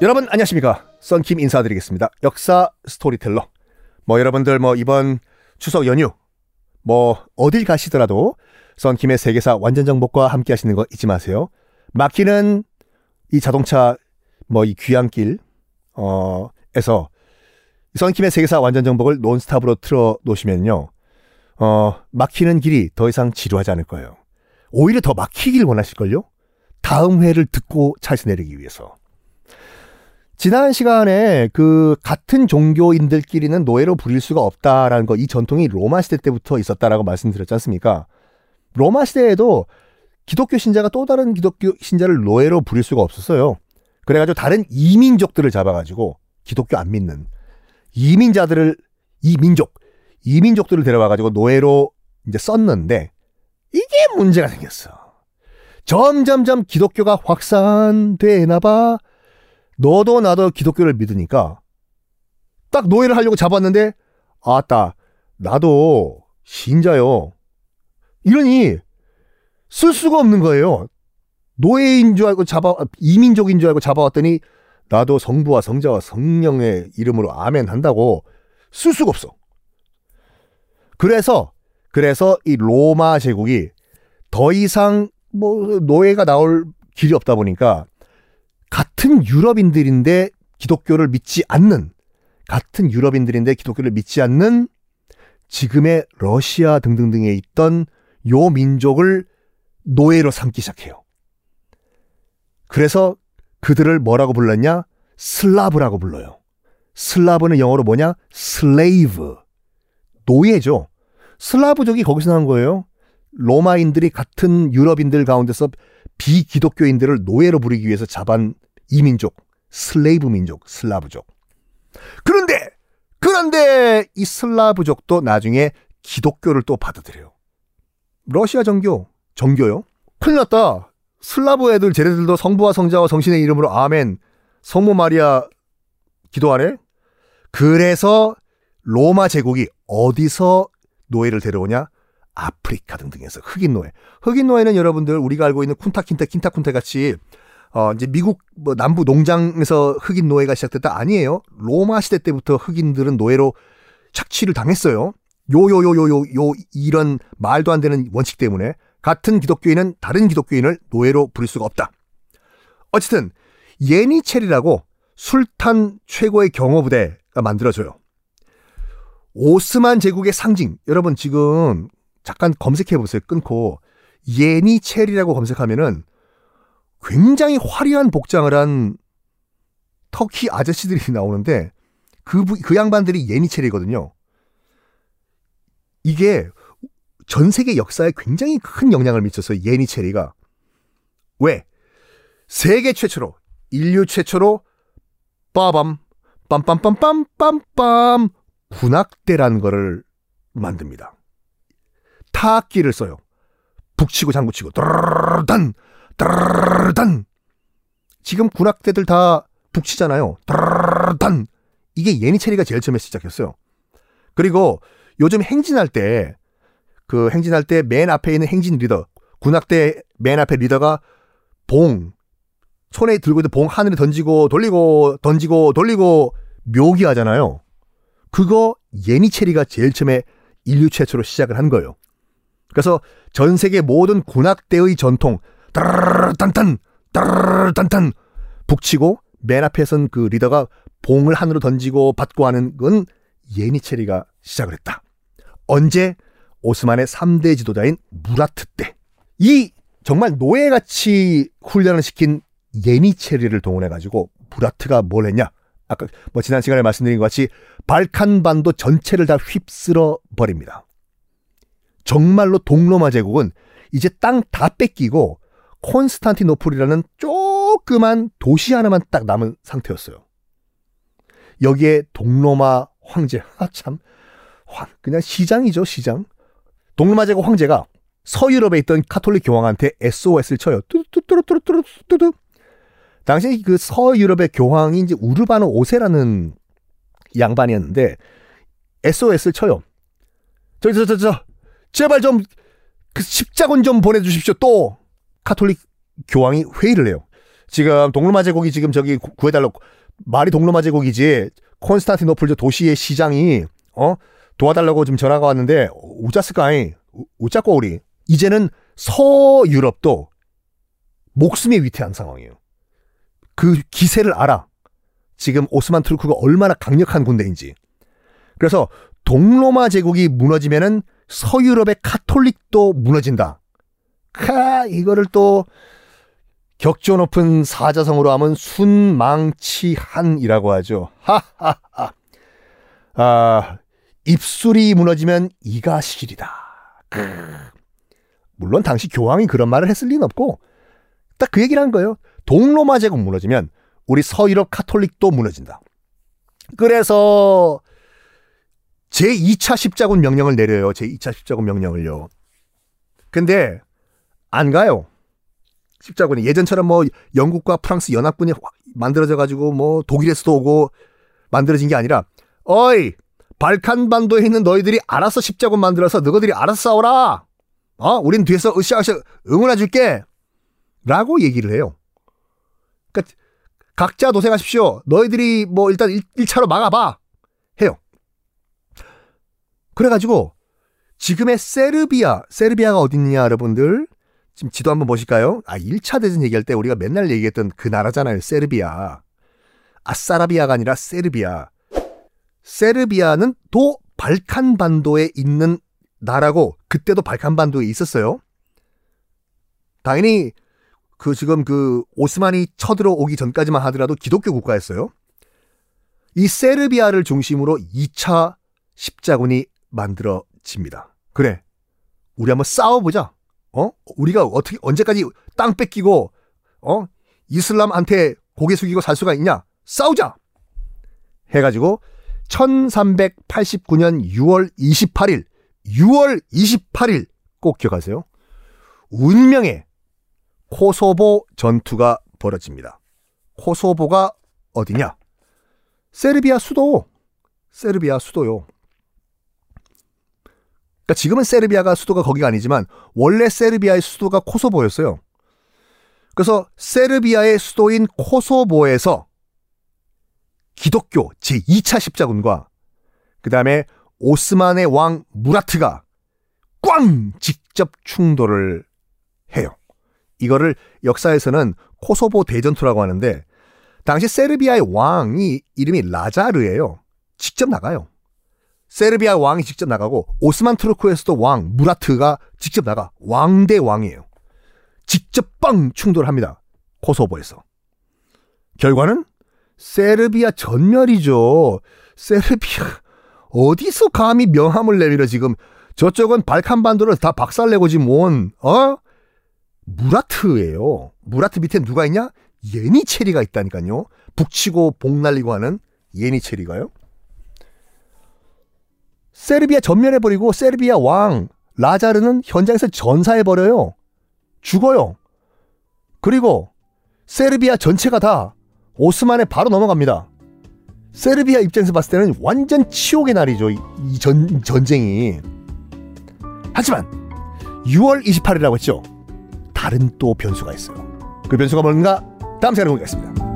여러분 안녕하십니까. 썬킴 인사드리겠습니다. 역사 스토리텔러. 여러분들 이번 추석 연휴 어딜 가시더라도 썬킴의 세계사 완전 정복과 함께 하시는 거 잊지 마세요. 막히는 이 자동차 이 귀향길 에서 썬킴의 세계사 완전 정복을 논스톱으로 틀어 놓으시면요. 막히는 길이 더 이상 지루하지 않을 거예요. 오히려 더 막히길 원하실걸요? 다음 회를 듣고 차에서 내리기 위해서. 지난 시간에 같은 종교인들끼리는 노예로 부릴 수가 없다라는 거, 이 전통이 로마 시대 때부터 있었다라고 말씀드렸지 않습니까? 로마 시대에도 기독교 신자가 또 다른 기독교 신자를 노예로 부릴 수가 없었어요. 그래가지고 다른 이민족들을 잡아가지고 기독교 안 믿는 이민족들을 데려와가지고 노예로 이제 썼는데 이게 문제가 생겼어. 점점점 기독교가 확산되나봐. 너도 나도 기독교를 믿으니까 딱 노예를 하려고 잡았는데 아따 나도 신자요 이러니 쓸 수가 없는 거예요. 노예인 줄 알고 이민족인 줄 알고 잡아왔더니 나도 성부와 성자와 성령의 이름으로 아멘 한다고 쓸 수가 없어. 그래서 이 로마 제국이 더 이상 노예가 나올 길이 없다 보니까 같은 유럽인들인데 기독교를 믿지 않는 지금의 러시아 등등등에 있던 요 민족을 노예로 삼기 시작해요. 그래서 그들을 뭐라고 불렀냐? 슬라브라고 불러요. 슬라브는 영어로 뭐냐? 슬레이브. 노예죠. 슬라브족이 거기서 나온 거예요. 로마인들이 같은 유럽인들 가운데서 비기독교인들을 노예로 부리기 위해서 잡은 이민족, 슬레이브 민족, 슬라브족. 그런데 이 슬라브족도 나중에 기독교를 또 받아들여요. 러시아 정교요? 큰일 났다. 슬라브 애들, 쟤네들도 성부와 성자와 성신의 이름으로 아멘, 성모 마리아 기도하래? 그래서 로마 제국이 어디서 노예를 데려오냐? 아프리카 등등에서 흑인 노예는 여러분들 우리가 알고 있는 쿤타 킨타 같이 이제 미국 남부 농장에서 흑인 노예가 시작됐다 아니에요. 로마 시대 때부터 흑인들은 노예로 착취를 당했어요. 이런 말도 안 되는 원칙 때문에 같은 기독교인은 다른 기독교인을 노예로 부릴 수가 없다. 어쨌든 예니체리라고 술탄 최고의 경호부대가 만들어져요. 오스만 제국의 상징, 여러분 지금 잠깐 검색해보세요. 끊고 예니체리라고 검색하면은 굉장히 화려한 복장을 한 터키 아저씨들이 나오는데 그 양반들이 예니체리거든요. 이게 전 세계 역사에 굉장히 큰 영향을 미쳤어요. 예니체리가. 왜? 세계 최초로, 인류 최초로 빰빰빰빰빰빰빰빰 군악대라는 거를 만듭니다. 타악기를 써요. 북치고 장구치고 드르르단 드르르단. 지금 군악대들 다 북치잖아요. 드르르단. 이게 예니체리가 제일 처음에 시작했어요. 그리고 요즘 행진할 때 맨 앞에 있는 행진 리더, 군악대 맨 앞에 리더가 봉 손에 들고 있는 봉 하늘에 던지고 돌리고 던지고 돌리고 묘기하잖아요. 그거 예니체리가 제일 처음에 인류 최초로 시작을 한 거예요. 그래서 전 세계 모든 군악대의 전통, 따르르딴딴, 따르르딴딴, 북치고 맨 앞에선 그 리더가 봉을 하늘로 던지고 받고 하는 건 예니체리가 시작을 했다. 언제? 오스만의 3대 지도자인 무라트 때. 이 정말 노예같이 훈련을 시킨 예니체리를 동원해가지고 무라트가 뭘 했냐? 아까 지난 시간에 말씀드린 것 같이 발칸반도 전체를 다 휩쓸어 버립니다. 정말로 동로마 제국은 이제 땅 다 뺏기고 콘스탄티노플이라는 조그만 도시 하나만 딱 남은 상태였어요. 여기에 동로마 황제, 그냥 시장이죠, 시장. 동로마 제국 황제가 서유럽에 있던 카톨릭 교황한테 SOS를 쳐요. 뚜뚜뚜뚜뚜뚜뚜뚜. 당시 그 서유럽의 교황이 이제 우르바노 5세라는 양반이었는데 SOS를 쳐요. 저 제발 좀 그 십자군 좀 보내주십시오. 또 카톨릭 교황이 회의를 해요. 지금 동로마 제국이 지금 저기 구해달라고 말이 동로마 제국이지 콘스탄티노플 도시의 시장이 도와달라고 지금 전화가 왔는데 오자스까이 오자고 우리 이제는 서유럽도 목숨이 위태한 상황이에요. 그 기세를 알아. 지금 오스만 투르크가 얼마나 강력한 군대인지. 그래서 동로마 제국이 무너지면은 서유럽의 카톨릭도 무너진다. 이거를 또 격조 높은 사자성으로 하면 순망치한이라고 하죠. 하하하. 아, 입술이 무너지면 이가 시리다. 물론 당시 교황이 그런 말을 했을 리는 없고 딱 그 얘기를 한 거예요. 동로마 제국 무너지면 우리 서유럽 카톨릭도 무너진다. 그래서 제2차 십자군 명령을 내려요. 제2차 십자군 명령을요. 근데 안 가요. 십자군이 예전처럼 뭐 영국과 프랑스 연합군이 만들어져가지고 뭐 독일에서도 오고 만들어진 게 아니라 어이 발칸반도에 있는 너희들이 알아서 십자군 만들어서 너희들이 알아서 싸워라. 우린 뒤에서 으쌰으쌰 응원해줄게. 라고 얘기를 해요. 그러니까 각자 도생하십시오. 너희들이 뭐 일단 1차로 막아봐. 해요. 그래가지고 지금의 세르비아가 어딨냐 여러분들. 지금 지도 한번 보실까요? 1차 대전 얘기할 때 우리가 맨날 얘기했던 그 나라잖아요. 세르비아. 아사라비아가 아니라 세르비아. 세르비아는 또 발칸반도에 있는 나라고 그때도 발칸반도에 있었어요. 당연히 그 지금 그 오스만이 쳐들어오기 전까지만 하더라도 기독교 국가였어요. 이 세르비아를 중심으로 2차 십자군이 만들어집니다. 그래. 우리 한번 싸워보자. 우리가 어떻게, 언제까지 땅 뺏기고, 이슬람한테 고개 숙이고 살 수가 있냐? 싸우자! 해가지고, 1389년 6월 28일, 꼭 기억하세요. 운명의 코소보 전투가 벌어집니다. 코소보가 어디냐? 세르비아 수도요. 그러니까 지금은 세르비아가 수도가 거기가 아니지만 원래 세르비아의 수도가 코소보였어요. 그래서 세르비아의 수도인 코소보에서 기독교 제2차 십자군과 그 다음에 오스만의 왕 무라트가 꽝! 직접 충돌을 해요. 이거를 역사에서는 코소보 대전투라고 하는데 당시 세르비아의 왕이 이름이 라자르예요. 직접 나가요. 세르비아 왕이 직접 나가고 오스만 투르크에서도 왕 무라트가 직접 나가. 왕대 왕이에요. 직접 빵 충돌합니다. 코소보에서. 결과는 세르비아 전멸이죠. 세르비아 어디서 감히 명함을 내밀어 지금. 저쪽은 발칸반도를 다 박살내고 지금 온 무라트예요. 무라트 밑에 누가 있냐? 예니체리가 있다니까요. 북치고 봉 날리고 하는 예니체리가요. 세르비아 전멸해버리고 세르비아 왕 라자르는 현장에서 전사해버려요. 죽어요. 그리고 세르비아 전체가 다 오스만에 바로 넘어갑니다. 세르비아 입장에서 봤을 때는 완전 치욕의 날이죠. 이 전쟁이. 하지만 6월 28일이라고 했죠. 다른 또 변수가 있어요. 그 변수가 뭔가 다음 시간에 보겠습니다.